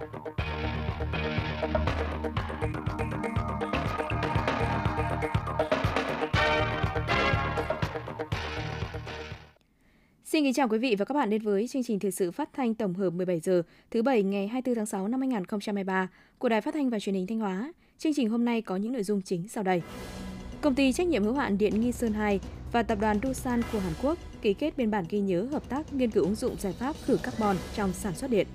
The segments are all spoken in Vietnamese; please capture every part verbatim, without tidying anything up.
Xin kính chào quý vị và các bạn đến với chương trình thời sự phát thanh tổng hợp mười bảy giờ thứ bảy ngày hai mươi tư tháng sáu năm hai nghìn không trăm hai mươi ba của Đài Phát thanh và Truyền hình Thanh Hóa. Chương trình hôm nay có những nội dung chính sau đây. Công ty trách nhiệm hữu hạn Điện Nghi Sơn hai và tập đoàn Doosan của Hàn Quốc ký kết biên bản ghi nhớ hợp tác nghiên cứu ứng dụng giải pháp khử carbon trong sản xuất điện.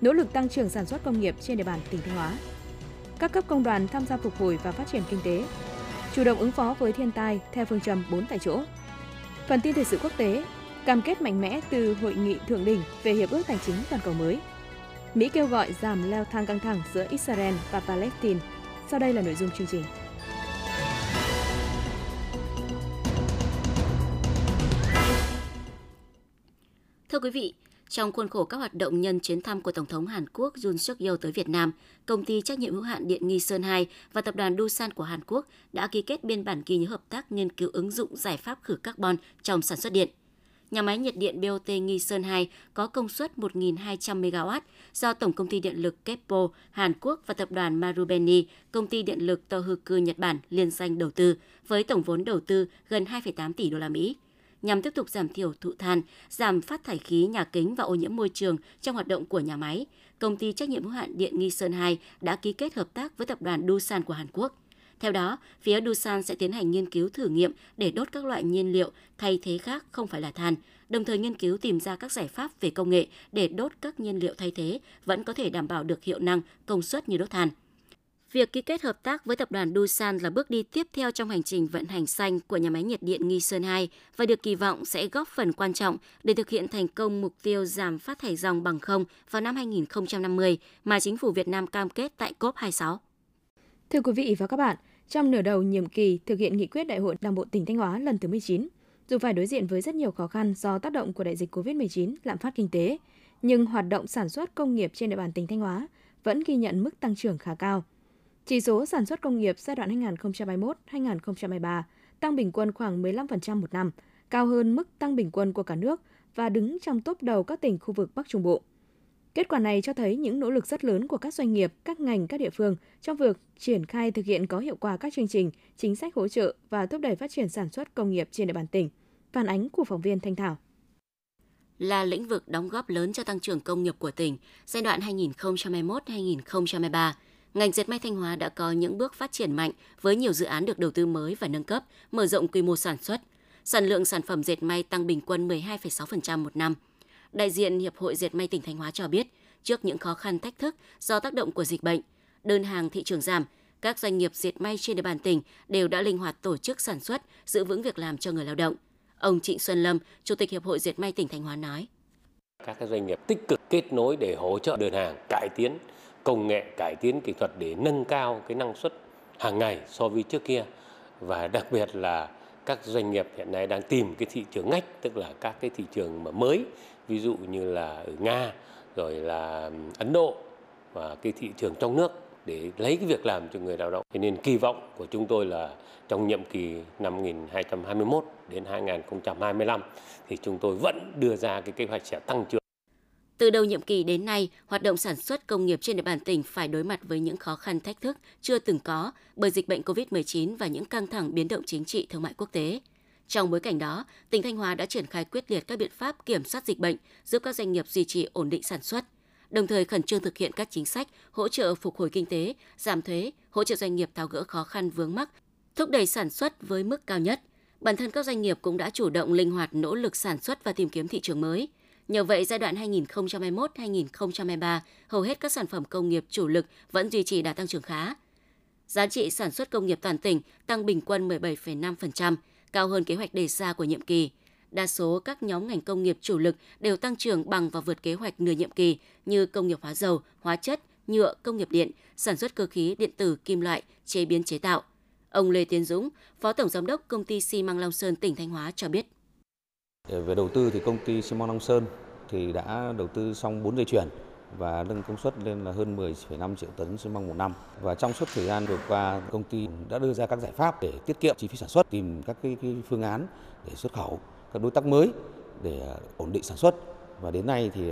Nỗ lực tăng trưởng sản xuất công nghiệp trên địa bàn tỉnh Thanh Hóa. Các cấp công đoàn tham gia phục hồi và phát triển kinh tế. Chủ động ứng phó với thiên tai theo phương châm bốn tại chỗ. Phần tin thời sự quốc tế. Cam kết mạnh mẽ từ hội nghị thượng đỉnh về hiệp ước tài chính toàn cầu mới. Mỹ kêu gọi giảm leo thang căng thẳng giữa Israel và Palestine. Sau đây là nội dung chương trình. Thưa quý vị, trong khuôn khổ các hoạt động nhân chuyến thăm của Tổng thống Hàn Quốc Yoon Suk-yeol tới Việt Nam, công ty trách nhiệm hữu hạn Điện Nghi Sơn hai và tập đoàn Doosan của Hàn Quốc đã ký kết biên bản ghi nhớ hợp tác nghiên cứu ứng dụng giải pháp khử carbon trong sản xuất điện. Nhà máy nhiệt điện bê o tê Nghi Sơn hai có công suất một nghìn hai trăm mê-ga-oát do Tổng công ty Điện lực Kepco Hàn Quốc và tập đoàn Marubeni, công ty Điện lực Tohoku Nhật Bản liên danh đầu tư với tổng vốn đầu tư gần hai phẩy tám tỷ đô la Mỹ nhằm tiếp tục giảm thiểu thụ than, giảm phát thải khí nhà kính và ô nhiễm môi trường trong hoạt động của nhà máy. Công ty trách nhiệm hữu hạn Điện Nghi Sơn hai đã ký kết hợp tác với tập đoàn Doosan của Hàn Quốc. Theo đó, phía Doosan sẽ tiến hành nghiên cứu thử nghiệm để đốt các loại nhiên liệu thay thế khác không phải là than, đồng thời nghiên cứu tìm ra các giải pháp về công nghệ để đốt các nhiên liệu thay thế vẫn có thể đảm bảo được hiệu năng, công suất như đốt than. Việc ký kết hợp tác với tập đoàn Doosan là bước đi tiếp theo trong hành trình vận hành xanh của nhà máy nhiệt điện Nghi Sơn hai và được kỳ vọng sẽ góp phần quan trọng để thực hiện thành công mục tiêu giảm phát thải ròng bằng không vào năm hai nghìn không trăm năm mươi mà chính phủ Việt Nam cam kết tại cốp hai mươi sáu. Thưa quý vị và các bạn, trong nửa đầu nhiệm kỳ thực hiện nghị quyết Đại hội Đảng bộ tỉnh Thanh Hóa lần thứ mười chín, dù phải đối diện với rất nhiều khó khăn do tác động của đại dịch cô vít mười chín, lạm phát kinh tế, nhưng hoạt động sản xuất công nghiệp trên địa bàn tỉnh Thanh Hóa vẫn ghi nhận mức tăng trưởng khá cao. Chỉ số sản xuất công nghiệp giai đoạn hai nghìn không trăm hai mươi mốt đến hai nghìn không trăm hai mươi ba tăng bình quân khoảng mười lăm phần trăm một năm, cao hơn mức tăng bình quân của cả nước và đứng trong top đầu các tỉnh khu vực Bắc Trung Bộ. Kết quả này cho thấy những nỗ lực rất lớn của các doanh nghiệp, các ngành, các địa phương trong việc triển khai thực hiện có hiệu quả các chương trình, chính sách hỗ trợ và thúc đẩy phát triển sản xuất công nghiệp trên địa bàn tỉnh. Phản ánh của phóng viên Thanh Thảo. Là lĩnh vực đóng góp lớn cho tăng trưởng công nghiệp của tỉnh, giai đoạn hai nghìn không trăm hai mươi mốt đến hai nghìn không trăm hai mươi ba, ngành dệt may Thanh Hóa đã có những bước phát triển mạnh với nhiều dự án được đầu tư mới và nâng cấp, mở rộng quy mô sản xuất. Sản lượng sản phẩm dệt may tăng bình quân mười hai phẩy sáu phần trăm một năm. Đại diện Hiệp hội Dệt may tỉnh Thanh Hóa cho biết, trước những khó khăn thách thức do tác động của dịch bệnh, đơn hàng thị trường giảm, các doanh nghiệp dệt may trên địa bàn tỉnh đều đã linh hoạt tổ chức sản xuất, giữ vững việc làm cho người lao động. Ông Trịnh Xuân Lâm, Chủ tịch Hiệp hội Dệt may tỉnh Thanh Hóa nói: Các doanh nghiệp tích cực kết nối để hỗ trợ đơn hàng, cải tiến công nghệ, cải tiến kỹ thuật để nâng cao cái năng suất hàng ngày so với trước kia, và đặc biệt là các doanh nghiệp hiện nay đang tìm cái thị trường ngách, tức là các cái thị trường mà mới, ví dụ như là ở Nga, rồi là Ấn Độ và cái thị trường trong nước để lấy cái việc làm cho người lao động. Thế nên kỳ vọng của chúng tôi là trong nhiệm kỳ năm hai nghìn không trăm hai mươi mốt đến hai nghìn không trăm hai mươi lăm thì chúng tôi vẫn đưa ra cái kế hoạch sẽ tăng trưởng. Từ đầu nhiệm kỳ đến nay, hoạt động sản xuất công nghiệp trên địa bàn tỉnh phải đối mặt với những khó khăn thách thức chưa từng có bởi dịch bệnh cô vít mười chín và những căng thẳng biến động chính trị thương mại quốc tế. Trong bối cảnh đó, tỉnh Thanh Hóa đã triển khai quyết liệt các biện pháp kiểm soát dịch bệnh, giúp các doanh nghiệp duy trì ổn định sản xuất, đồng thời khẩn trương thực hiện các chính sách hỗ trợ phục hồi kinh tế, giảm thuế, hỗ trợ doanh nghiệp tháo gỡ khó khăn vướng mắc, thúc đẩy sản xuất với mức cao nhất. Bản thân các doanh nghiệp cũng đã chủ động linh hoạt nỗ lực sản xuất và tìm kiếm thị trường mới. Nhờ vậy, giai đoạn hai nghìn không trăm hai mươi mốt đến hai nghìn không trăm hai mươi ba, hầu hết các sản phẩm công nghiệp chủ lực vẫn duy trì đà tăng trưởng khá. Giá trị sản xuất công nghiệp toàn tỉnh tăng bình quân mười bảy phẩy năm phần trăm, cao hơn kế hoạch đề ra của nhiệm kỳ. Đa số các nhóm ngành công nghiệp chủ lực đều tăng trưởng bằng và vượt kế hoạch nửa nhiệm kỳ như công nghiệp hóa dầu, hóa chất, nhựa, công nghiệp điện, sản xuất cơ khí, điện tử, kim loại, chế biến chế tạo. Ông Lê Tiến Dũng, Phó Tổng Giám đốc Công ty Xi măng Long Sơn tỉnh Thanh Hóa cho biết. Về đầu tư thì công ty xi măng Long Sơn thì đã đầu tư xong bốn dây chuyền và nâng công suất lên là hơn mười phẩy năm triệu tấn xi măng một năm. Và trong suốt thời gian vừa qua, công ty đã đưa ra các giải pháp để tiết kiệm chi phí sản xuất, tìm các cái, cái phương án để xuất khẩu các đối tác mới để ổn định sản xuất. Và đến nay thì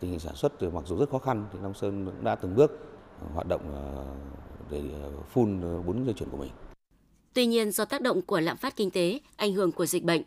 Tình hình sản xuất thì mặc dù rất khó khăn thì Long Sơn cũng đã từng bước hoạt động để phun bốn dây chuyền của mình. Tuy nhiên, do tác động của lạm phát kinh tế, ảnh hưởng của dịch bệnh,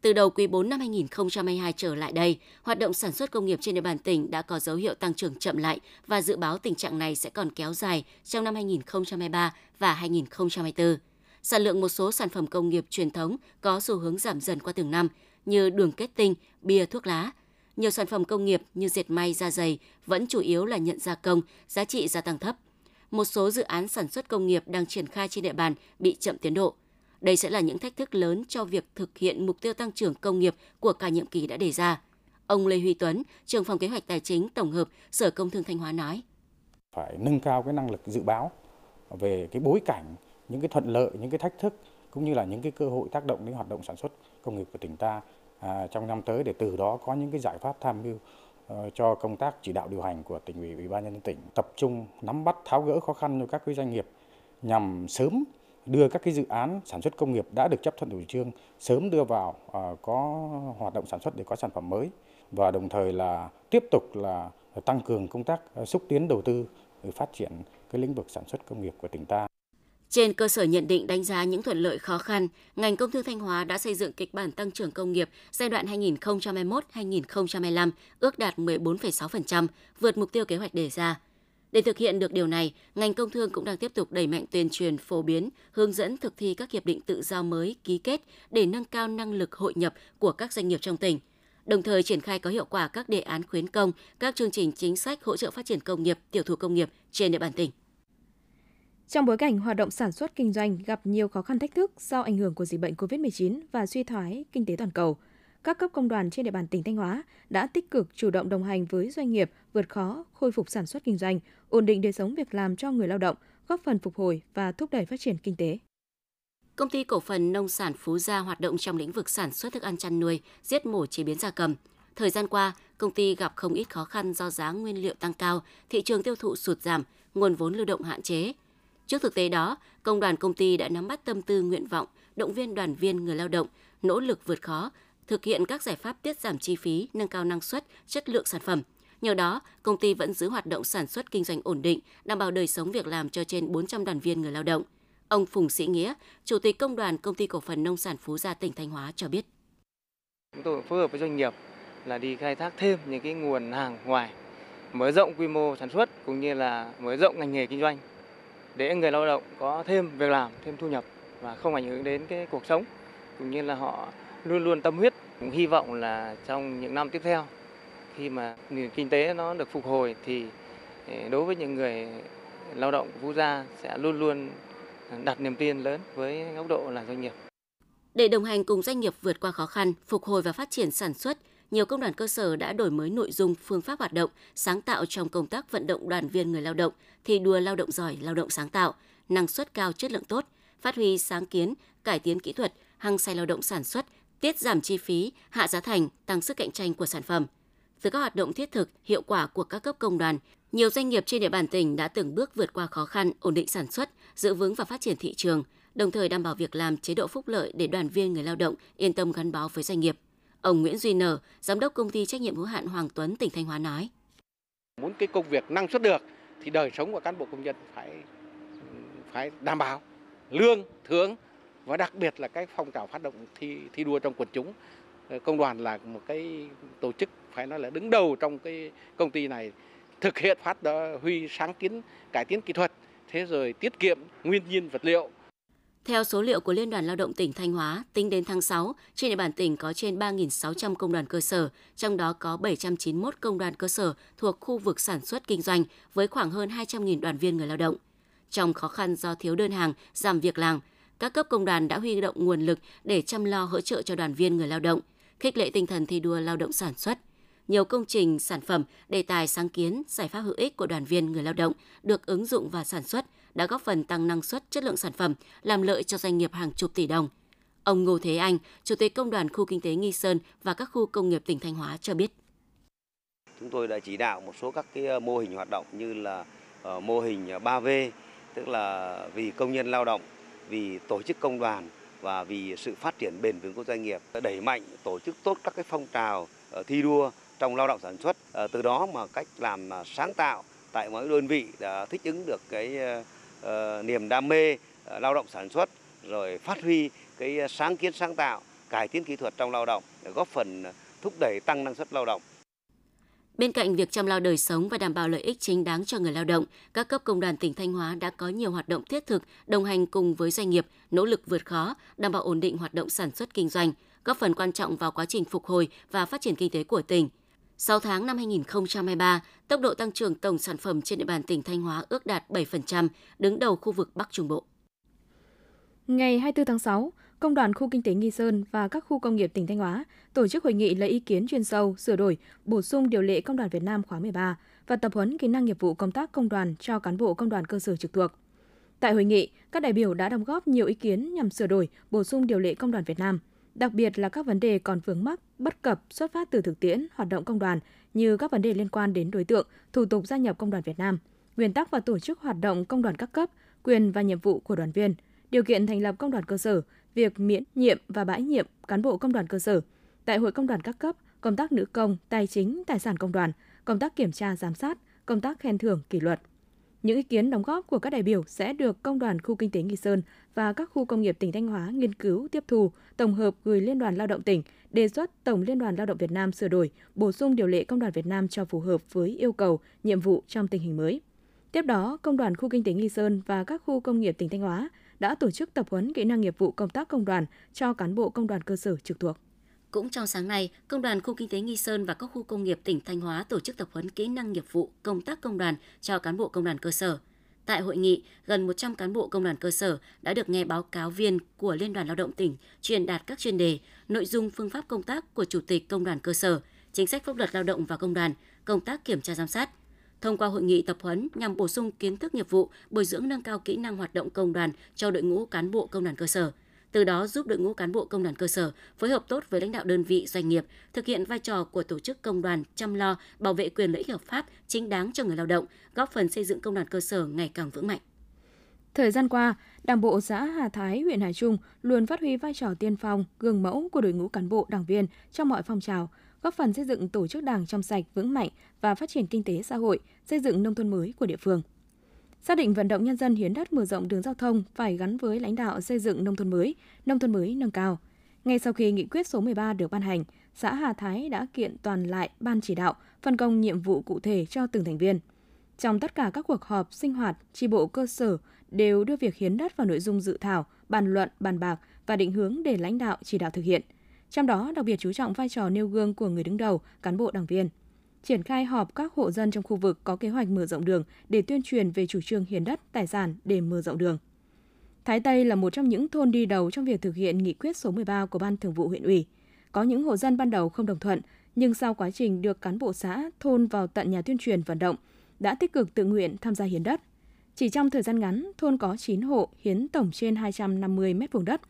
từ đầu quý bốn năm hai nghìn không trăm hai mươi hai trở lại đây, hoạt động sản xuất công nghiệp trên địa bàn tỉnh đã có dấu hiệu tăng trưởng chậm lại và dự báo tình trạng này sẽ còn kéo dài trong năm hai nghìn không trăm hai mươi ba và hai nghìn không trăm hai mươi tư. Sản lượng một số sản phẩm công nghiệp truyền thống có xu hướng giảm dần qua từng năm như đường kết tinh, bia, thuốc lá. Nhiều sản phẩm công nghiệp như dệt may, da giày vẫn chủ yếu là nhận gia công, giá trị gia tăng thấp. Một số dự án sản xuất công nghiệp đang triển khai trên địa bàn bị chậm tiến độ. Đây sẽ là những thách thức lớn cho việc thực hiện mục tiêu tăng trưởng công nghiệp của cả nhiệm kỳ đã đề ra. Ông Lê Huy Tuấn, trưởng phòng kế hoạch tài chính tổng hợp Sở Công Thương Thanh Hóa nói: Phải nâng cao cái năng lực dự báo về cái bối cảnh, những cái thuận lợi, những cái thách thức cũng như là những cái cơ hội tác động đến hoạt động sản xuất công nghiệp của tỉnh ta à, trong năm tới, để từ đó có những cái giải pháp tham mưu uh, cho công tác chỉ đạo điều hành của tỉnh ủy, ủy ban nhân dân tỉnh, tập trung nắm bắt tháo gỡ khó khăn cho các cái doanh nghiệp nhằm sớm đưa các cái dự án sản xuất công nghiệp đã được chấp thuận chủ trương sớm đưa vào uh, có hoạt động sản xuất để có sản phẩm mới, và đồng thời là tiếp tục là tăng cường công tác uh, xúc tiến đầu tư để phát triển cái lĩnh vực sản xuất công nghiệp của tỉnh ta. Trên cơ sở nhận định đánh giá những thuận lợi khó khăn, ngành công thương Thanh Hóa đã xây dựng kịch bản tăng trưởng công nghiệp giai đoạn hai nghìn không trăm hai mươi mốt đến hai nghìn không trăm hai mươi lăm ước đạt mười bốn phẩy sáu phần trăm, vượt mục tiêu kế hoạch đề ra. Để thực hiện được điều này, ngành công thương cũng đang tiếp tục đẩy mạnh tuyên truyền phổ biến, hướng dẫn thực thi các hiệp định tự do mới ký kết để nâng cao năng lực hội nhập của các doanh nghiệp trong tỉnh. Đồng thời triển khai có hiệu quả các đề án khuyến công, các chương trình chính sách hỗ trợ phát triển công nghiệp, tiểu thủ công nghiệp trên địa bàn tỉnh. Trong bối cảnh hoạt động sản xuất kinh doanh gặp nhiều khó khăn thách thức do ảnh hưởng của dịch bệnh covid mười chín và suy thoái kinh tế toàn cầu, các cấp công đoàn trên địa bàn tỉnh Thanh Hóa đã tích cực chủ động đồng hành với doanh nghiệp vượt khó, khôi phục sản xuất kinh doanh, ổn định đời sống việc làm cho người lao động, góp phần phục hồi và thúc đẩy phát triển kinh tế. Công ty cổ phần nông sản Phú Gia hoạt động trong lĩnh vực sản xuất thức ăn chăn nuôi, giết mổ chế biến gia cầm. Thời gian qua, công ty gặp không ít khó khăn do giá nguyên liệu tăng cao, thị trường tiêu thụ sụt giảm, nguồn vốn lưu động hạn chế. Trước thực tế đó, công đoàn công ty đã nắm bắt tâm tư nguyện vọng, động viên đoàn viên người lao động, nỗ lực vượt khó, thực hiện các giải pháp tiết giảm chi phí, nâng cao năng suất, chất lượng sản phẩm. Nhờ đó, công ty vẫn giữ hoạt động sản xuất kinh doanh ổn định, đảm bảo đời sống việc làm cho trên bốn trăm đoàn viên người lao động. Ông Phùng Sĩ Nghĩa, Chủ tịch Công đoàn Công ty Cổ phần Nông sản Phú Gia tỉnh Thanh Hóa cho biết. Chúng tôi phối hợp với doanh nghiệp là đi khai thác thêm những cái nguồn hàng ngoài, mở rộng quy mô sản xuất cũng như là mở rộng ngành nghề kinh doanh, để người lao động có thêm việc làm, thêm thu nhập và không ảnh hưởng đến cái cuộc sống, cũng như là họ luôn luôn tâm huyết. Cũng hy vọng là trong những năm tiếp theo, khi mà nền kinh tế nó được phục hồi thì đối với những người lao động Phú Gia sẽ luôn luôn đặt niềm tin lớn với góc độ là doanh nghiệp. Để đồng hành cùng doanh nghiệp vượt qua khó khăn, phục hồi và phát triển sản xuất, nhiều công đoàn cơ sở đã đổi mới nội dung, phương pháp hoạt động, sáng tạo trong công tác vận động đoàn viên người lao động, thi đua lao động giỏi, lao động sáng tạo, năng suất cao, chất lượng tốt, phát huy sáng kiến, cải tiến kỹ thuật, hăng say lao động sản xuất, tiết giảm chi phí, hạ giá thành, tăng sức cạnh tranh của sản phẩm. Từ các hoạt động thiết thực, hiệu quả của các cấp công đoàn, nhiều doanh nghiệp trên địa bàn tỉnh đã từng bước vượt qua khó khăn, ổn định sản xuất, giữ vững và phát triển thị trường, đồng thời đảm bảo việc làm, chế độ phúc lợi để đoàn viên người lao động yên tâm gắn bó với doanh nghiệp. Ông Nguyễn Duy Nở, giám đốc công ty trách nhiệm hữu hạn Hoàng Tuấn tỉnh Thanh Hóa nói: Muốn cái công việc năng suất được thì đời sống của cán bộ công nhân phải phải đảm bảo, lương, thưởng và đặc biệt là cái phong trào phát động thi thi đua trong quần chúng. Công đoàn là một cái tổ chức phải nói là đứng đầu trong cái công ty này, thực hiện phát huy sáng kiến, cải tiến kỹ thuật, thế rồi tiết kiệm nguyên nhiên vật liệu. Theo số liệu của Liên đoàn Lao động tỉnh Thanh Hóa, tính đến tháng sáu, trên địa bàn tỉnh có trên ba nghìn sáu trăm công đoàn cơ sở, trong đó có bảy trăm chín mươi mốt công đoàn cơ sở thuộc khu vực sản xuất kinh doanh với khoảng hơn hai trăm nghìn đoàn viên người lao động. Trong khó khăn do thiếu đơn hàng, giảm việc làm, các cấp công đoàn đã huy động nguồn lực để chăm lo hỗ trợ cho đoàn viên người lao động, khích lệ tinh thần thi đua lao động sản xuất. Nhiều công trình, sản phẩm, đề tài sáng kiến, giải pháp hữu ích của đoàn viên người lao động được ứng dụng và sản xuất, đã góp phần tăng năng suất, chất lượng sản phẩm, làm lợi cho doanh nghiệp hàng chục tỷ đồng. Ông Ngô Thế Anh, Chủ tịch Công đoàn Khu Kinh tế Nghi Sơn và các khu công nghiệp tỉnh Thanh Hóa cho biết. Chúng tôi đã chỉ đạo một số các cái mô hình hoạt động như là mô hình ba vê, tức là vì công nhân lao động, vì tổ chức công đoàn và vì sự phát triển bền vững của doanh nghiệp, đẩy mạnh tổ chức tốt các cái phong trào thi đua trong lao động sản xuất, từ đó mà cách làm sáng tạo tại mỗi đơn vị đã thích ứng được cái niềm đam mê lao động sản xuất, rồi phát huy cái sáng kiến sáng tạo, cải tiến kỹ thuật trong lao động để góp phần thúc đẩy tăng năng suất lao động. Bên cạnh việc chăm lo đời sống và đảm bảo lợi ích chính đáng cho người lao động, các cấp công đoàn tỉnh Thanh Hóa đã có nhiều hoạt động thiết thực đồng hành cùng với doanh nghiệp, nỗ lực vượt khó, đảm bảo ổn định hoạt động sản xuất kinh doanh, góp phần quan trọng vào quá trình phục hồi và phát triển kinh tế của tỉnh. sáu tháng năm hai nghìn không trăm hai mươi ba, tốc độ tăng trưởng tổng sản phẩm trên địa bàn tỉnh Thanh Hóa ước đạt bảy phần trăm, đứng đầu khu vực Bắc Trung Bộ. Ngày hai mươi tư tháng sáu, Công đoàn Khu Kinh tế Nghi Sơn và các khu công nghiệp tỉnh Thanh Hóa tổ chức hội nghị lấy ý kiến chuyên sâu, sửa đổi, bổ sung điều lệ Công đoàn Việt Nam khóa mười ba và tập huấn kỹ năng nghiệp vụ công tác công đoàn cho cán bộ công đoàn cơ sở trực thuộc. Tại hội nghị, các đại biểu đã đóng góp nhiều ý kiến nhằm sửa đổi, bổ sung điều lệ Công đoàn Việt Nam, đặc biệt là các vấn đề còn vướng mắc, bất cập xuất phát từ thực tiễn hoạt động công đoàn như các vấn đề liên quan đến đối tượng, thủ tục gia nhập Công đoàn Việt Nam, nguyên tắc và tổ chức hoạt động công đoàn các cấp, quyền và nhiệm vụ của đoàn viên, điều kiện thành lập công đoàn cơ sở, việc miễn nhiệm và bãi nhiệm cán bộ công đoàn cơ sở, đại hội công đoàn các cấp, công tác nữ công, tài chính, tài sản công đoàn, công tác kiểm tra giám sát, công tác khen thưởng kỷ luật. Những ý kiến đóng góp của các đại biểu sẽ được Công đoàn Khu Kinh tế Nghi Sơn và các khu công nghiệp tỉnh Thanh Hóa nghiên cứu, tiếp thu, tổng hợp gửi Liên đoàn Lao động tỉnh, đề xuất Tổng Liên đoàn Lao động Việt Nam sửa đổi, bổ sung điều lệ Công đoàn Việt Nam cho phù hợp với yêu cầu, nhiệm vụ trong tình hình mới. Tiếp đó, Công đoàn Khu Kinh tế Nghi Sơn và các khu công nghiệp tỉnh Thanh Hóa đã tổ chức tập huấn kỹ năng nghiệp vụ công tác công đoàn cho cán bộ công đoàn cơ sở trực thuộc. Cũng trong sáng nay, Công đoàn Khu Kinh tế Nghi Sơn và các khu công nghiệp tỉnh Thanh Hóa tổ chức tập huấn kỹ năng nghiệp vụ công tác công đoàn cho cán bộ công đoàn cơ sở. Tại hội nghị, gần một trăm cán bộ công đoàn cơ sở đã được nghe báo cáo viên của Liên đoàn Lao động tỉnh truyền đạt các chuyên đề, nội dung phương pháp công tác của Chủ tịch Công đoàn cơ sở, chính sách pháp luật lao động và công đoàn, công tác kiểm tra giám sát. Thông qua hội nghị tập huấn nhằm bổ sung kiến thức nghiệp vụ, bồi dưỡng nâng cao kỹ năng hoạt động công đoàn cho đội ngũ cán bộ công đoàn cơ sở. Từ đó giúp đội ngũ cán bộ công đoàn cơ sở phối hợp tốt với lãnh đạo đơn vị, doanh nghiệp, thực hiện vai trò của tổ chức công đoàn chăm lo, bảo vệ quyền lợi ích hợp pháp chính đáng cho người lao động, góp phần xây dựng công đoàn cơ sở ngày càng vững mạnh. Thời gian qua, Đảng bộ xã Hà Thái, huyện Hà Trung luôn phát huy vai trò tiên phong, gương mẫu của đội ngũ cán bộ đảng viên trong mọi phong trào, góp phần xây dựng tổ chức đảng trong sạch, vững mạnh và phát triển kinh tế xã hội, xây dựng nông thôn mới của địa phương. Xác định vận động nhân dân hiến đất mở rộng đường giao thông phải gắn với lãnh đạo xây dựng nông thôn mới, nông thôn mới nâng cao. Ngay sau khi nghị quyết số mười ba được ban hành, xã Hà Thái đã kiện toàn lại ban chỉ đạo, phân công nhiệm vụ cụ thể cho từng thành viên. Trong tất cả các cuộc họp, sinh hoạt, chi bộ cơ sở đều đưa việc hiến đất vào nội dung dự thảo, bàn luận, bàn bạc và định hướng để lãnh đạo chỉ đạo thực hiện. Trong đó đặc biệt chú trọng vai trò nêu gương của người đứng đầu, cán bộ đảng viên. Triển khai họp các hộ dân trong khu vực có kế hoạch mở rộng đường để tuyên truyền về chủ trương hiến đất, tài sản để mở rộng đường. Thái Tây là một trong những thôn đi đầu trong việc thực hiện nghị quyết số mười ba của Ban Thường vụ huyện ủy. Có những hộ dân ban đầu không đồng thuận, nhưng sau quá trình được cán bộ xã, thôn vào tận nhà tuyên truyền vận động, đã tích cực tự nguyện tham gia hiến đất. Chỉ trong thời gian ngắn, thôn có chín hộ hiến tổng trên hai trăm năm mươi mét vuông đất,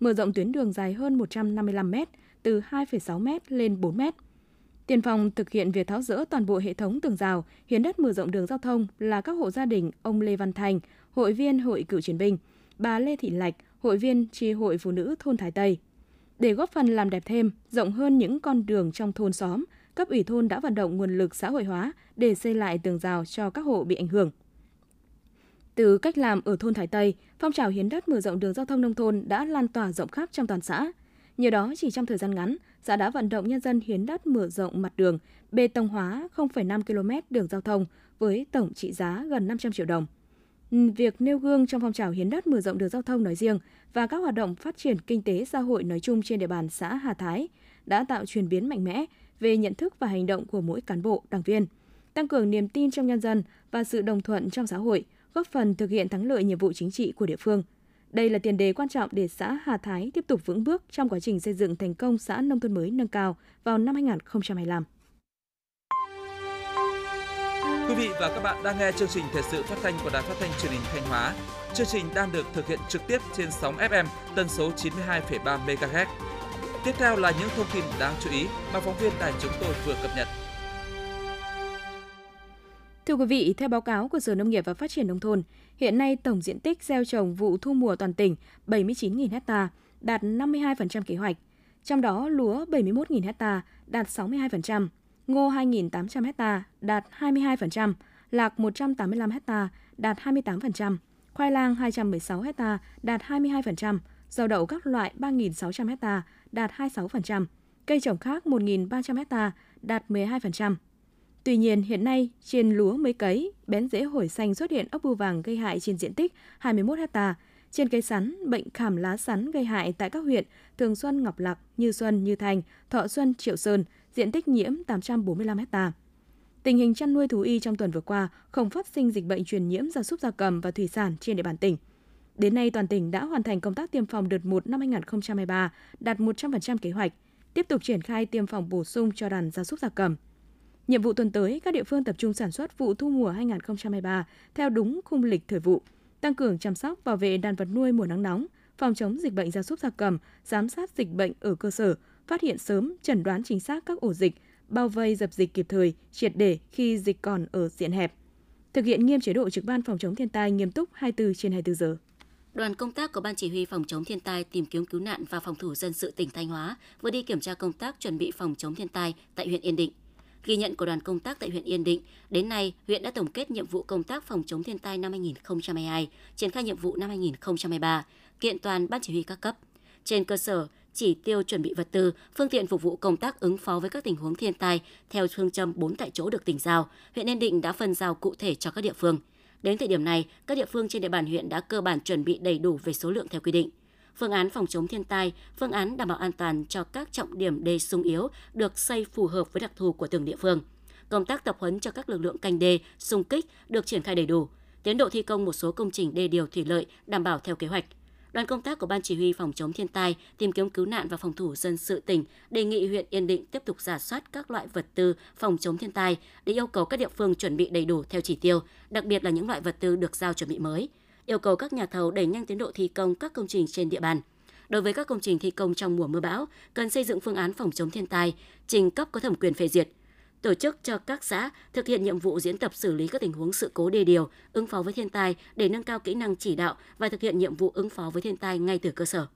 mở rộng tuyến đường dài hơn một trăm năm mươi lăm mét, từ hai phẩy sáu mét lên bốn mét. Tiền phòng thực hiện việc tháo dỡ toàn bộ hệ thống tường rào, hiến đất mở rộng đường giao thông là các hộ gia đình ông Lê Văn Thành, hội viên Hội Cựu Chiến binh, bà Lê Thị Lạch, hội viên Chi hội Phụ nữ thôn Thái Tây. Để góp phần làm đẹp thêm, rộng hơn những con đường trong thôn xóm, cấp ủy thôn đã vận động nguồn lực xã hội hóa để xây lại tường rào cho các hộ bị ảnh hưởng. Từ cách làm ở thôn Thái Tây, phong trào hiến đất mở rộng đường giao thông nông thôn đã lan tỏa rộng khắp trong toàn xã. Nhờ đó, chỉ trong thời gian ngắn, xã đã vận động nhân dân hiến đất mở rộng mặt đường, bê tông hóa không phẩy năm ki lô mét đường giao thông với tổng trị giá gần năm trăm triệu đồng. Việc nêu gương trong phong trào hiến đất mở rộng đường giao thông nói riêng và các hoạt động phát triển kinh tế xã hội nói chung trên địa bàn xã Hà Thái đã tạo chuyển biến mạnh mẽ về nhận thức và hành động của mỗi cán bộ, đảng viên, tăng cường niềm tin trong nhân dân và sự đồng thuận trong xã hội, góp phần thực hiện thắng lợi nhiệm vụ chính trị của địa phương. Đây là tiền đề quan trọng để xã Hà Thái tiếp tục vững bước trong quá trình xây dựng thành công xã nông thôn mới nâng cao vào năm hai nghìn không trăm hai mươi lăm. Quý vị và các bạn đang nghe chương trình thời sự phát thanh của Đài Phát thanh Truyền hình Thanh Hóa. Chương trình đang được thực hiện trực tiếp trên sóng ép em tần số chín mươi hai phẩy ba mê ga héc. Tiếp theo là những thông tin đáng chú ý mà phóng viên đài chúng tôi vừa cập nhật. Thưa quý vị, theo báo cáo của Sở Nông nghiệp và Phát triển Nông thôn, hiện nay tổng diện tích gieo trồng vụ thu mùa toàn tỉnh bảy mươi chín nghìn héc ta, đạt năm mươi hai phần trăm kế hoạch. Trong đó, lúa bảy mươi mốt nghìn héc ta, đạt sáu mươi hai phần trăm, ngô hai nghìn tám trăm ha đạt hai mươi hai phần trăm, lạc một trăm tám mươi lăm ha đạt hai mươi tám phần trăm, khoai lang hai trăm mười sáu ha đạt hai mươi hai phần trăm, rau đậu các loại ba nghìn sáu trăm ha đạt hai mươi sáu phần trăm, cây trồng khác một nghìn ba trăm ha đạt mười hai phần trăm. Tuy nhiên, hiện nay, trên lúa mới cấy, bén rễ hổi xanh xuất hiện ốc bươu vàng gây hại trên diện tích hai mươi mốt ha. Trên cây sắn, bệnh khảm lá sắn gây hại tại các huyện Thường Xuân, Ngọc Lặc, Như Xuân, Như Thành, Thọ Xuân, Triệu Sơn, diện tích nhiễm tám trăm bốn mươi lăm ha. Tình hình chăn nuôi thú y trong tuần vừa qua không phát sinh dịch bệnh truyền nhiễm gia súc gia cầm và thủy sản trên địa bàn tỉnh. Đến nay, toàn tỉnh đã hoàn thành công tác tiêm phòng đợt một năm hai nghìn không trăm hai mươi ba, đạt một trăm phần trăm kế hoạch, tiếp tục triển khai tiêm phòng bổ sung cho đàn gia súc gia cầm. Nhiệm vụ tuần tới, các địa phương tập trung sản xuất vụ thu mùa hai nghìn không trăm hai mươi ba theo đúng khung lịch thời vụ, tăng cường chăm sóc bảo vệ đàn vật nuôi mùa nắng nóng, phòng chống dịch bệnh gia súc gia cầm, giám sát dịch bệnh ở cơ sở, phát hiện sớm, chẩn đoán chính xác các ổ dịch, bao vây dập dịch kịp thời, triệt để khi dịch còn ở diện hẹp. Thực hiện nghiêm chế độ trực ban phòng chống thiên tai nghiêm túc hai mươi bốn trên hai mươi bốn giờ. Đoàn công tác của Ban Chỉ huy Phòng chống thiên tai, tìm kiếm cứu nạn và phòng thủ dân sự tỉnh Thanh Hóa vừa đi kiểm tra công tác chuẩn bị phòng chống thiên tai tại huyện Yên Định. Ghi nhận của đoàn công tác tại huyện Yên Định, đến nay huyện đã tổng kết nhiệm vụ công tác phòng chống thiên tai năm hai nghìn không trăm hai mươi hai, triển khai nhiệm vụ năm hai nghìn không trăm hai mươi ba, kiện toàn ban chỉ huy các cấp. Trên cơ sở chỉ tiêu chuẩn bị vật tư, phương tiện phục vụ công tác ứng phó với các tình huống thiên tai theo phương châm bốn tại chỗ được tỉnh giao, huyện Yên Định đã phân giao cụ thể cho các địa phương. Đến thời điểm này, các địa phương trên địa bàn huyện đã cơ bản chuẩn bị đầy đủ về số lượng theo quy định. Phương án phòng chống thiên tai, phương án đảm bảo an toàn cho các trọng điểm đê sung yếu được xây phù hợp với đặc thù của từng địa phương. Công tác tập huấn cho các lực lượng canh đê, xung kích được triển khai đầy đủ. Tiến độ thi công một số công trình đê điều thủy lợi đảm bảo theo kế hoạch. Đoàn công tác của Ban Chỉ huy Phòng chống thiên tai, tìm kiếm cứu nạn và phòng thủ dân sự tỉnh đề nghị huyện Yên Định tiếp tục rà soát các loại vật tư phòng chống thiên tai để yêu cầu các địa phương chuẩn bị đầy đủ theo chỉ tiêu, đặc biệt là những loại vật tư được giao chuẩn bị mới. Yêu cầu các nhà thầu đẩy nhanh tiến độ thi công các công trình trên địa bàn. Đối với các công trình thi công trong mùa mưa bão, cần xây dựng phương án phòng chống thiên tai, trình cấp có thẩm quyền phê duyệt. Tổ chức cho các xã thực hiện nhiệm vụ diễn tập xử lý các tình huống sự cố đê điều, ứng phó với thiên tai để nâng cao kỹ năng chỉ đạo và thực hiện nhiệm vụ ứng phó với thiên tai ngay từ cơ sở.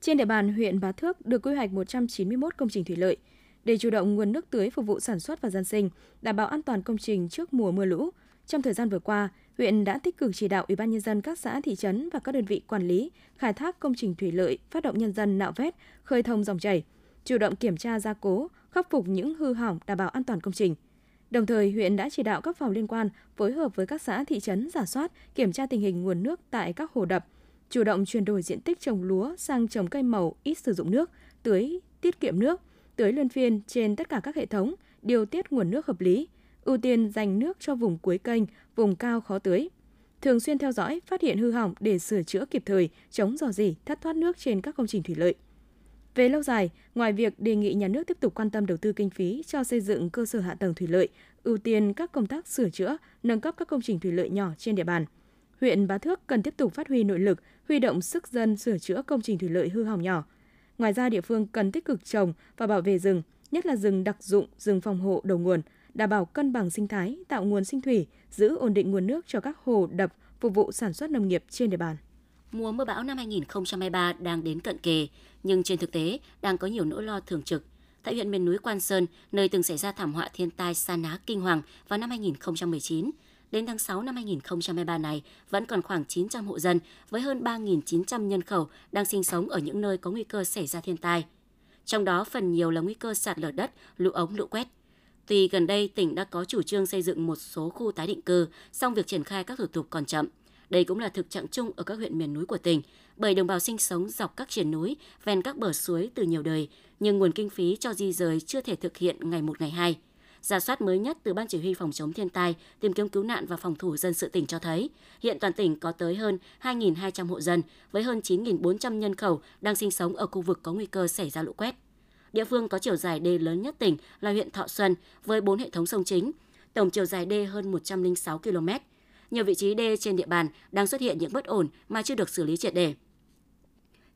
Trên địa bàn huyện Bá Thước được quy hoạch một trăm chín mươi mốt công trình thủy lợi. Để chủ động nguồn nước tưới phục vụ sản xuất và dân sinh, đảm bảo an toàn công trình trước mùa mưa lũ, trong thời gian vừa qua, huyện đã tích cực chỉ đạo Ủy ban Nhân dân các xã thị trấn và các đơn vị quản lý, khai thác công trình thủy lợi, phát động nhân dân nạo vét, khơi thông dòng chảy, chủ động kiểm tra gia cố, khắc phục những hư hỏng đảm bảo an toàn công trình. Đồng thời, huyện đã chỉ đạo các phòng liên quan phối hợp với các xã thị trấn rà soát, kiểm tra tình hình nguồn nước tại các hồ đập, chủ động chuyển đổi diện tích trồng lúa sang trồng cây màu ít sử dụng nước, tưới tiết kiệm nước, tưới luân phiên trên tất cả các hệ thống, điều tiết nguồn nước hợp lý, ưu tiên dành nước cho vùng cuối kênh, vùng cao khó tưới. Thường xuyên theo dõi, phát hiện hư hỏng để sửa chữa kịp thời, chống rò rỉ, thất thoát nước trên các công trình thủy lợi. Về lâu dài, ngoài việc đề nghị nhà nước tiếp tục quan tâm đầu tư kinh phí cho xây dựng cơ sở hạ tầng thủy lợi, ưu tiên các công tác sửa chữa, nâng cấp các công trình thủy lợi nhỏ trên địa bàn, huyện Bá Thước cần tiếp tục phát huy nội lực, huy động sức dân sửa chữa công trình thủy lợi hư hỏng nhỏ. Ngoài ra, địa phương cần tích cực trồng và bảo vệ rừng, nhất là rừng đặc dụng, rừng phòng hộ đầu nguồn, đảm bảo cân bằng sinh thái, tạo nguồn sinh thủy, giữ ổn định nguồn nước cho các hồ đập phục vụ sản xuất nông nghiệp trên địa bàn. Mùa mưa bão năm hai nghìn không trăm hai mươi ba đang đến cận kề, nhưng trên thực tế đang có nhiều nỗi lo thường trực. Tại huyện miền núi Quan Sơn, nơi từng xảy ra thảm họa thiên tai sa ná kinh hoàng vào năm hai nghìn không trăm mười chín, đến tháng sáu năm hai nghìn không trăm hai mươi ba này vẫn còn khoảng chín trăm hộ dân với hơn ba nghìn chín trăm nhân khẩu đang sinh sống ở những nơi có nguy cơ xảy ra thiên tai. Trong đó phần nhiều là nguy cơ sạt lở đất, lũ ống, lũ quét. Tuy gần đây tỉnh đã có chủ trương xây dựng một số khu tái định cư, song việc triển khai các thủ tục còn chậm. Đây cũng là thực trạng chung ở các huyện miền núi của tỉnh, bởi đồng bào sinh sống dọc các triền núi, ven các bờ suối từ nhiều đời, nhưng nguồn kinh phí cho di dời chưa thể thực hiện ngày một ngày hai. Rà soát mới nhất từ Ban Chỉ huy Phòng chống thiên tai, tìm kiếm cứu nạn và phòng thủ dân sự tỉnh cho thấy, hiện toàn tỉnh có tới hơn hai nghìn hai trăm hộ dân với hơn chín nghìn bốn trăm nhân khẩu đang sinh sống ở khu vực có nguy cơ xảy ra lũ quét. Địa phương có chiều dài đê lớn nhất tỉnh là huyện Thọ Xuân với bốn hệ thống sông chính, tổng chiều dài đê hơn một trăm lẻ sáu ki lô mét. Nhiều vị trí đê trên địa bàn đang xuất hiện những bất ổn mà chưa được xử lý triệt để.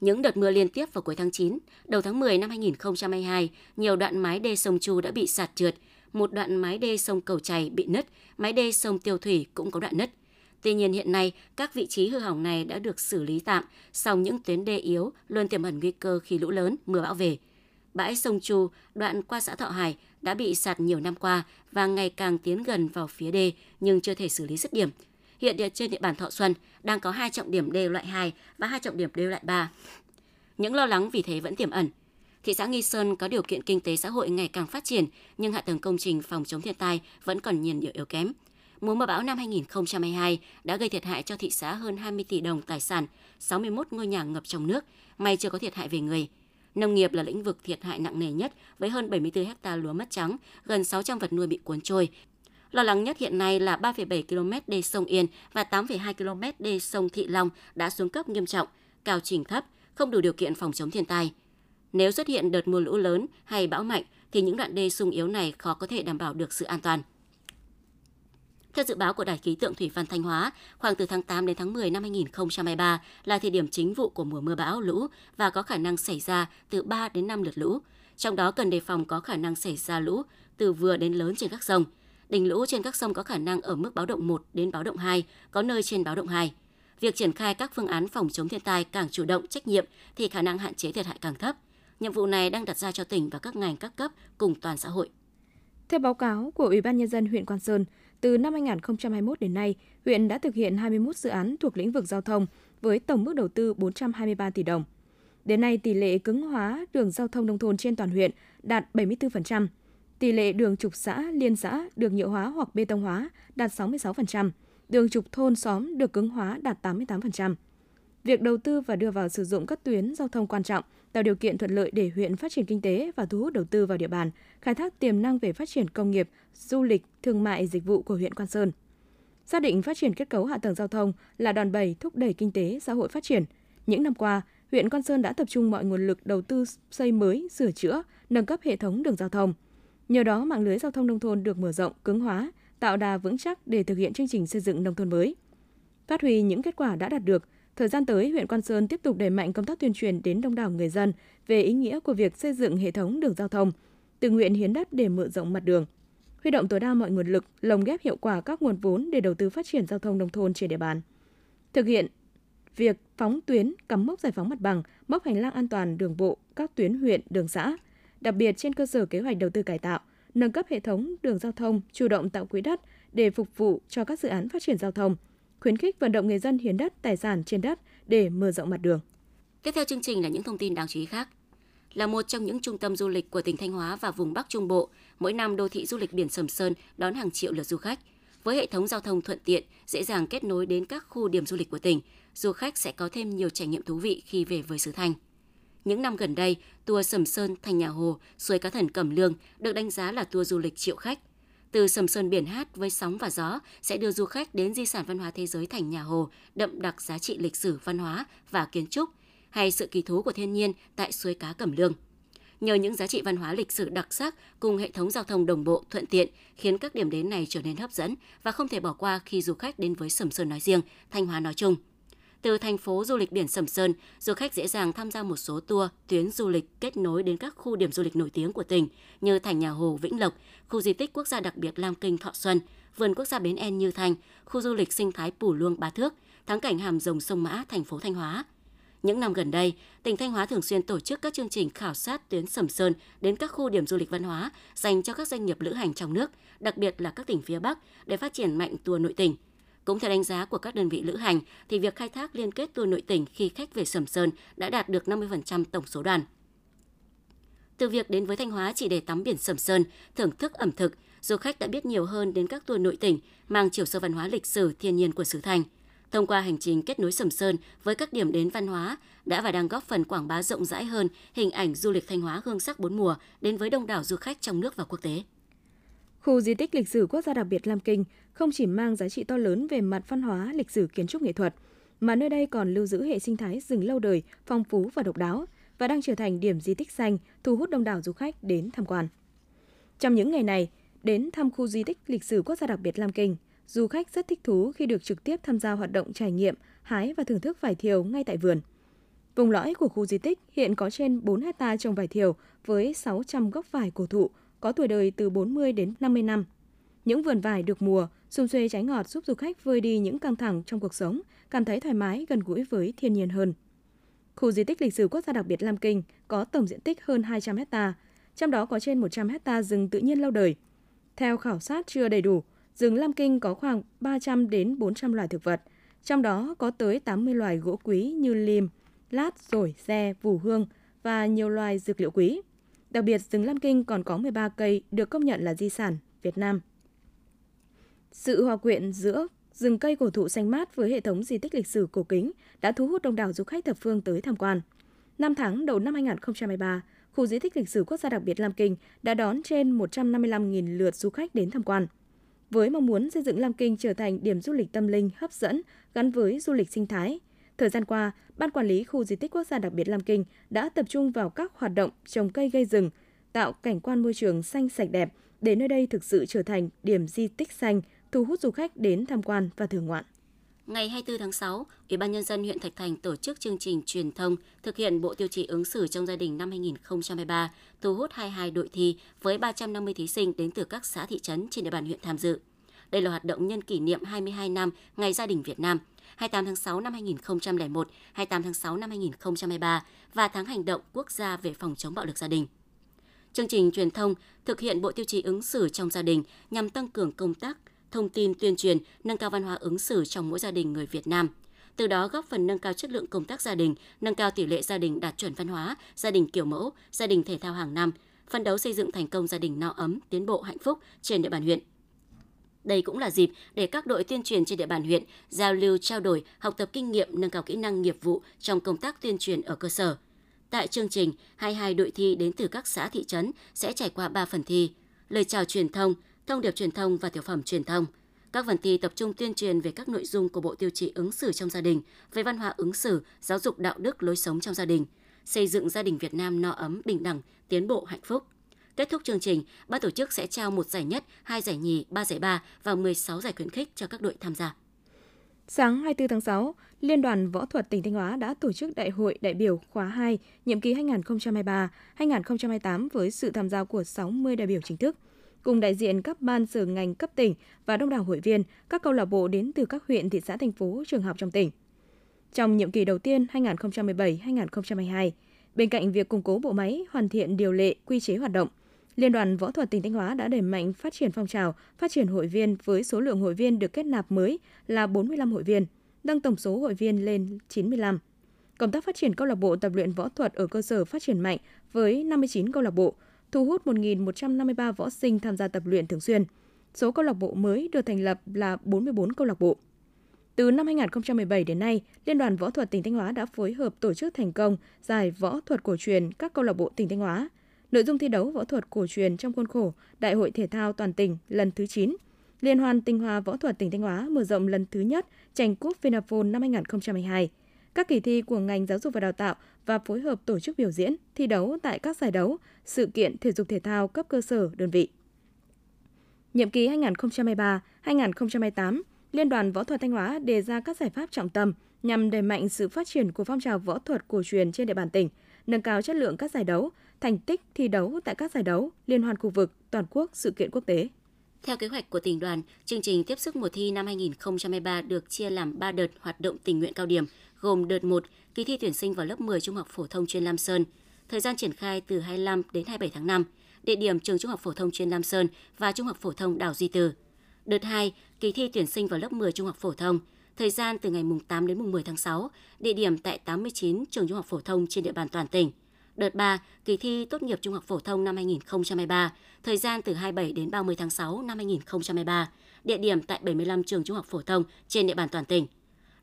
Những đợt mưa liên tiếp vào cuối tháng chín, đầu tháng mười năm hai nghìn không trăm hai mươi hai, nhiều đoạn mái đê sông Chu đã bị sạt trượt, một đoạn mái đê sông Cầu Chày bị nứt, mái đê sông Tiêu Thủy cũng có đoạn nứt. Tuy nhiên hiện nay, các vị trí hư hỏng này đã được xử lý tạm, song những tuyến đê yếu luôn tiềm ẩn nguy cơ khi lũ lớn, mưa bão về. Bãi sông Chu, đoạn qua xã Thọ Hải đã bị sạt nhiều năm qua và ngày càng tiến gần vào phía đê nhưng chưa thể xử lý dứt điểm. Hiện trên địa bàn Thọ Xuân đang có hai trọng điểm đê loại hai và hai trọng điểm đê loại ba. Những lo lắng vì thế vẫn tiềm ẩn. Thị xã Nghi Sơn có điều kiện kinh tế xã hội ngày càng phát triển nhưng hạ tầng công trình phòng chống thiên tai vẫn còn nhiều điểm yếu kém. Mùa mưa bão năm hai nghìn không trăm hai mươi hai đã gây thiệt hại cho thị xã hơn hai mươi tỷ đồng tài sản, sáu mươi mốt ngôi nhà ngập trong nước, may chưa có thiệt hại về người. Nông nghiệp là lĩnh vực thiệt hại nặng nề nhất với hơn bảy mươi tư héc ta lúa mất trắng, gần sáu trăm vật nuôi bị cuốn trôi. Lo lắng nhất hiện nay là ba phẩy bảy ki lô mét đê sông Yên và tám phẩy hai ki lô mét đê sông Thị Long đã xuống cấp nghiêm trọng, cao trình thấp, không đủ điều kiện phòng chống thiên tai. Nếu xuất hiện đợt mưa lũ lớn hay bão mạnh thì những đoạn đê sung yếu này khó có thể đảm bảo được sự an toàn. Theo dự báo của Đài khí tượng Thủy văn Thanh Hóa, khoảng từ tháng tám đến tháng mười năm hai nghìn không trăm hai mươi ba là thời điểm chính vụ của mùa mưa bão lũ và có khả năng xảy ra từ ba đến năm lượt lũ. Trong đó cần đề phòng có khả năng xảy ra lũ từ vừa đến lớn trên các sông. Đỉnh lũ trên các sông có khả năng ở mức báo động một đến báo động hai, có nơi trên báo động hai. Việc triển khai các phương án phòng chống thiên tai càng chủ động, trách nhiệm thì khả năng hạn chế thiệt hại càng thấp. Nhiệm vụ này đang đặt ra cho tỉnh và các ngành các cấp cùng toàn xã hội. Theo báo cáo của Ủy ban Nhân dân huyện Quan Sơn, từ năm hai nghìn không trăm hai mươi mốt đến nay, huyện đã thực hiện hai mươi mốt dự án thuộc lĩnh vực giao thông với tổng mức đầu tư bốn trăm hai mươi ba tỷ đồng. Đến nay, tỷ lệ cứng hóa đường giao thông nông thôn trên toàn huyện đạt bảy mươi tư phần trăm, tỷ lệ đường trục xã, liên xã được nhựa hóa hoặc bê tông hóa đạt sáu mươi sáu phần trăm, đường trục thôn xóm được cứng hóa đạt tám mươi tám phần trăm. Việc đầu tư và đưa vào sử dụng các tuyến giao thông quan trọng tạo điều kiện thuận lợi để huyện phát triển kinh tế và thu hút đầu tư vào địa bàn, khai thác tiềm năng về phát triển công nghiệp, du lịch, thương mại, dịch vụ của huyện Quan Sơn. Xác định phát triển kết cấu hạ tầng giao thông là đòn bẩy thúc đẩy kinh tế, xã hội phát triển. Những năm qua, huyện Quan Sơn đã tập trung mọi nguồn lực đầu tư xây mới, sửa chữa, nâng cấp hệ thống đường giao thông. Nhờ đó, mạng lưới giao thông nông thôn được mở rộng, cứng hóa, tạo đà vững chắc để thực hiện chương trình xây dựng nông thôn mới. Phát huy những kết quả đã đạt được, thời gian tới, huyện Quan Sơn tiếp tục đẩy mạnh công tác tuyên truyền đến đông đảo người dân về ý nghĩa của việc xây dựng hệ thống đường giao thông, tự nguyện hiến đất để mở rộng mặt đường, huy động tối đa mọi nguồn lực, lồng ghép hiệu quả các nguồn vốn để đầu tư phát triển giao thông nông thôn trên địa bàn. Thực hiện việc phóng tuyến, cắm mốc giải phóng mặt bằng, mốc hành lang an toàn đường bộ các tuyến huyện, đường xã, đặc biệt trên cơ sở kế hoạch đầu tư cải tạo, nâng cấp hệ thống đường giao thông, chủ động tạo quỹ đất để phục vụ cho các dự án phát triển giao thông, khuyến khích vận động người dân hiến đất, tài sản trên đất để mở rộng mặt đường. Tiếp theo chương trình là những thông tin đáng chú ý khác. Là một trong những trung tâm du lịch của tỉnh Thanh Hóa và vùng Bắc Trung Bộ, mỗi năm đô thị du lịch biển Sầm Sơn đón hàng triệu lượt du khách. Với hệ thống giao thông thuận tiện, dễ dàng kết nối đến các khu điểm du lịch của tỉnh, du khách sẽ có thêm nhiều trải nghiệm thú vị khi về với xứ Thanh. Những năm gần đây, tour Sầm Sơn, Thành Nhà Hồ, Suối Cá Thần Cẩm Lương được đánh giá là tour du lịch triệu khách. Từ Sầm Sơn biển hát với sóng và gió sẽ đưa du khách đến di sản văn hóa thế giới Thành Nhà Hồ, đậm đặc giá trị lịch sử, văn hóa và kiến trúc, hay sự kỳ thú của thiên nhiên tại Suối Cá Cẩm Lương. Nhờ những giá trị văn hóa lịch sử đặc sắc cùng hệ thống giao thông đồng bộ thuận tiện khiến các điểm đến này trở nên hấp dẫn và không thể bỏ qua khi du khách đến với Sầm Sơn nói riêng, Thanh Hóa nói chung. Từ thành phố du lịch biển Sầm Sơn, du khách dễ dàng tham gia một số tour, tuyến du lịch kết nối đến các khu điểm du lịch nổi tiếng của tỉnh như Thành Nhà Hồ, Vĩnh Lộc, khu di tích quốc gia đặc biệt Lam Kinh, Thọ Xuân, vườn quốc gia Bến En, Như Thanh, khu du lịch sinh thái Pù Luông, Bá Thước, thắng cảnh Hàm Rồng, Sông Mã, thành phố Thanh Hóa. Những năm gần đây, tỉnh Thanh Hóa thường xuyên tổ chức các chương trình khảo sát tuyến Sầm Sơn đến các khu điểm du lịch văn hóa dành cho các doanh nghiệp lữ hành trong nước, đặc biệt là các tỉnh phía Bắc để phát triển mạnh tour nội tỉnh. Cũng theo đánh giá của các đơn vị lữ hành, thì việc khai thác liên kết tour nội tỉnh khi khách về Sầm Sơn đã đạt được năm mươi phần trăm tổng số đoàn. Từ việc đến với Thanh Hóa chỉ để tắm biển Sầm Sơn, thưởng thức ẩm thực, du khách đã biết nhiều hơn đến các tour nội tỉnh mang chiều sâu văn hóa lịch sử, thiên nhiên của xứ Thanh. Thông qua hành trình kết nối Sầm Sơn với các điểm đến văn hóa, đã và đang góp phần quảng bá rộng rãi hơn hình ảnh du lịch Thanh Hóa hương sắc bốn mùa đến với đông đảo du khách trong nước và quốc tế. Khu di tích lịch sử quốc gia đặc biệt Lam Kinh không chỉ mang giá trị to lớn về mặt văn hóa, lịch sử, kiến trúc nghệ thuật, mà nơi đây còn lưu giữ hệ sinh thái rừng lâu đời, phong phú và độc đáo và đang trở thành điểm di tích xanh thu hút đông đảo du khách đến tham quan. Trong những ngày này, đến thăm khu di tích lịch sử quốc gia đặc biệt Lam Kinh, du khách rất thích thú khi được trực tiếp tham gia hoạt động trải nghiệm, hái và thưởng thức vải thiều ngay tại vườn. Vùng lõi của khu di tích hiện có trên bốn héc ta trồng vải thiều với sáu trăm gốc vải cổ thụ, có tuổi đời từ bốn mươi đến năm mươi năm. Những vườn vải được mùa, sum suê trái ngọt giúp du khách vơi đi những căng thẳng trong cuộc sống, cảm thấy thoải mái, gần gũi với thiên nhiên hơn. Khu di tích lịch sử quốc gia đặc biệt Lam Kinh có tổng diện tích hơn hai trăm héc ta, trong đó có trên một trăm hecta rừng tự nhiên lâu đời. Theo khảo sát chưa đầy đủ, rừng Lam Kinh có khoảng ba trăm đến bốn trăm loài thực vật, trong đó có tới tám mươi loài gỗ quý như lim, lát, dổi, re, vù hương và nhiều loài dược liệu quý. Đặc biệt, rừng Lam Kinh còn có mười ba cây được công nhận là di sản Việt Nam. Sự hòa quyện giữa rừng cây cổ thụ xanh mát với hệ thống di tích lịch sử cổ kính đã thu hút đông đảo du khách thập phương tới tham quan. Năm tháng đầu năm hai không hai ba, khu di tích lịch sử quốc gia đặc biệt Lam Kinh đã đón trên một trăm năm mươi lăm nghìn lượt du khách đến tham quan. Với mong muốn xây dựng Lam Kinh trở thành điểm du lịch tâm linh hấp dẫn gắn với du lịch sinh thái, thời gian qua, Ban Quản lý Khu Di tích Quốc gia đặc biệt Lam Kinh đã tập trung vào các hoạt động trồng cây gây rừng, tạo cảnh quan môi trường xanh sạch đẹp để nơi đây thực sự trở thành điểm di tích xanh, thu hút du khách đến tham quan và thưởng ngoạn. Ngày hai mươi tư tháng sáu, Ủy ban Nhân dân huyện Thạch Thành tổ chức chương trình truyền thông thực hiện Bộ Tiêu chí ứng xử trong gia đình năm hai không hai ba, thu hút hai mươi hai đội thi với ba trăm năm mươi thí sinh đến từ các xã thị trấn trên địa bàn huyện tham dự. Đây là hoạt động nhân kỷ niệm hai mươi hai năm Ngày Gia đình Việt Nam, hai mươi tám tháng sáu năm hai nghìn không trăm lẻ một, hai mươi tám tháng sáu năm hai nghìn không trăm hai mươi ba và Tháng Hành động Quốc gia về phòng chống bạo lực gia đình. Chương trình truyền thông thực hiện Bộ Tiêu chí ứng xử trong gia đình nhằm tăng cường công tác thông tin tuyên truyền, nâng cao văn hóa ứng xử trong mỗi gia đình người Việt Nam. Từ đó góp phần nâng cao chất lượng công tác gia đình, nâng cao tỷ lệ gia đình đạt chuẩn văn hóa, gia đình kiểu mẫu, gia đình thể thao hàng năm, phấn đấu xây dựng thành công gia đình no ấm, tiến bộ hạnh phúc trên địa bàn huyện. Đây cũng là dịp để các đội tuyên truyền trên địa bàn huyện giao lưu trao đổi, học tập kinh nghiệm, nâng cao kỹ năng nghiệp vụ trong công tác tuyên truyền ở cơ sở. Tại chương trình, hai mươi hai đội thi đến từ các xã thị trấn sẽ trải qua ba phần thi: lời chào truyền thông, thông điệp truyền thông và tiểu phẩm truyền thông. Các phần thi tập trung tuyên truyền về các nội dung của Bộ Tiêu chí ứng xử trong gia đình, về văn hóa ứng xử, giáo dục đạo đức lối sống trong gia đình, xây dựng gia đình Việt Nam no ấm, bình đẳng, tiến bộ, hạnh phúc. Kết thúc chương trình, ban tổ chức sẽ trao một giải nhất, hai giải nhì, ba giải ba và mười sáu giải khuyến khích cho các đội tham gia. Sáng hai mươi tư tháng sáu, Liên đoàn Võ thuật tỉnh Thanh Hóa đã tổ chức Đại hội đại biểu khóa hai, nhiệm kỳ hai nghìn không trăm hai mươi ba đến hai nghìn không trăm hai mươi tám với sự tham gia của sáu mươi đại biểu chính thức, cùng đại diện các ban sở ngành cấp tỉnh và đông đảo hội viên, các câu lạc bộ đến từ các huyện, thị xã, thành phố, trường học trong tỉnh. Trong nhiệm kỳ đầu tiên hai nghìn không trăm mười bảy đến hai nghìn không trăm hai mươi hai, bên cạnh việc củng cố bộ máy, hoàn thiện điều lệ, quy chế hoạt động, Liên đoàn Võ thuật tỉnh Thanh Hóa đã đẩy mạnh phát triển phong trào, phát triển hội viên với số lượng hội viên được kết nạp mới là bốn mươi lăm hội viên, nâng tổng số hội viên lên chín mươi lăm. Công tác phát triển câu lạc bộ tập luyện võ thuật ở cơ sở phát triển mạnh với năm mươi chín câu lạc bộ, thu hút một nghìn một trăm năm mươi ba võ sinh tham gia tập luyện thường xuyên. Số câu lạc bộ mới được thành lập là bốn mươi bốn câu lạc bộ. Từ năm hai nghìn không trăm mười bảy đến nay, Liên đoàn Võ thuật tỉnh Thanh Hóa đã phối hợp tổ chức thành công giải võ thuật cổ truyền các câu lạc bộ tỉnh Thanh Hóa. Nội dung thi đấu võ thuật cổ truyền trong khuôn khổ Đại hội thể thao toàn tỉnh lần thứ chín, Liên hoan tinh hoa võ thuật tỉnh Thanh Hóa mở rộng lần thứ nhất tranh cúp VinaPhone năm hai nghìn không trăm mười hai. Các kỳ thi của ngành giáo dục và đào tạo và phối hợp tổ chức biểu diễn, thi đấu tại các giải đấu, sự kiện thể dục thể thao cấp cơ sở, đơn vị. Nhiệm kỳ hai nghìn không trăm hai mươi ba đến hai nghìn không trăm hai mươi tám, Liên đoàn Võ thuật Thanh Hóa đề ra các giải pháp trọng tâm nhằm đẩy mạnh sự phát triển của phong trào võ thuật cổ truyền trên địa bàn tỉnh, nâng cao chất lượng các giải đấu, thành tích thi đấu tại các giải đấu, liên hoan khu vực, toàn quốc, sự kiện quốc tế. Theo kế hoạch của tỉnh đoàn, chương trình tiếp sức mùa thi năm hai nghìn không trăm hai mươi ba được chia làm ba đợt hoạt động tình nguyện cao điểm, gồm đợt một, kỳ thi tuyển sinh vào lớp mười Trung học phổ thông chuyên Lam Sơn, thời gian triển khai từ hai mươi lăm đến hai mươi bảy tháng năm, địa điểm trường Trung học phổ thông chuyên Lam Sơn và Trung học phổ thông Đào Duy Từ. Đợt hai, kỳ thi tuyển sinh vào lớp mười Trung học phổ thông, thời gian từ ngày tám đến mười tháng sáu, địa điểm tại tám mươi chín trường Trung học phổ thông trên địa bàn toàn tỉnh. Đợt ba, kỳ thi tốt nghiệp Trung học phổ thông năm hai nghìn không trăm hai mươi ba, thời gian từ hai mươi bảy đến ba mươi tháng sáu năm hai nghìn không trăm hai mươi ba, địa điểm tại bảy mươi lăm trường Trung học phổ thông trên địa bàn toàn tỉnh.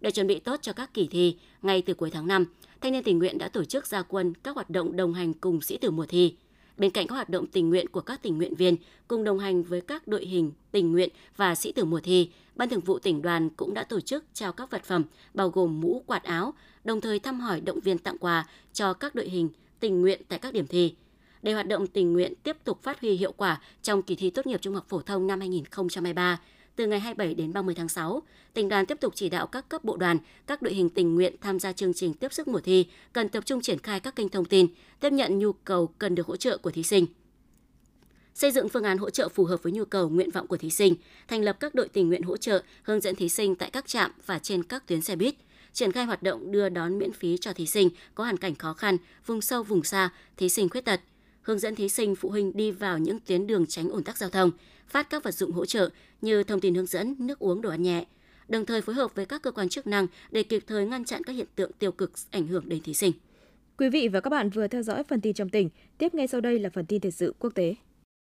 Để chuẩn bị tốt cho các kỳ thi, ngay từ cuối tháng năm, Thanh niên tình nguyện đã tổ chức ra quân các hoạt động đồng hành cùng sĩ tử mùa thi. Bên cạnh các hoạt động tình nguyện của các tình nguyện viên cùng đồng hành với các đội hình tình nguyện và sĩ tử mùa thi, Ban Thường vụ tỉnh đoàn cũng đã tổ chức trao các vật phẩm bao gồm mũ, quạt áo, đồng thời thăm hỏi, động viên, tặng quà cho các đội hình tình nguyện tại các điểm thi. Để hoạt động tình nguyện tiếp tục phát huy hiệu quả trong kỳ thi tốt nghiệp Trung học phổ thông năm hai nghìn không trăm hai mươi ba, từ ngày hai mươi bảy đến ba mươi tháng sáu, tỉnh đoàn tiếp tục chỉ đạo các cấp bộ đoàn, các đội hình tình nguyện tham gia chương trình tiếp sức mùa thi cần tập trung triển khai các kênh thông tin, tiếp nhận nhu cầu cần được hỗ trợ của thí sinh, xây dựng phương án hỗ trợ phù hợp với nhu cầu nguyện vọng của thí sinh, thành lập các đội tình nguyện hỗ trợ, hướng dẫn thí sinh tại các trạm và trên các tuyến xe buýt, triển khai hoạt động đưa đón miễn phí cho thí sinh có hoàn cảnh khó khăn, vùng sâu vùng xa, thí sinh khuyết tật, hướng dẫn thí sinh, phụ huynh đi vào những tuyến đường tránh ùn tắc giao thông, phát các vật dụng hỗ trợ như thông tin hướng dẫn, nước uống, đồ ăn nhẹ, đồng thời phối hợp với các cơ quan chức năng để kịp thời ngăn chặn các hiện tượng tiêu cực ảnh hưởng đến thí sinh. Quý vị và các bạn vừa theo dõi phần tin trong tỉnh, tiếp ngay sau đây là phần tin thời sự quốc tế.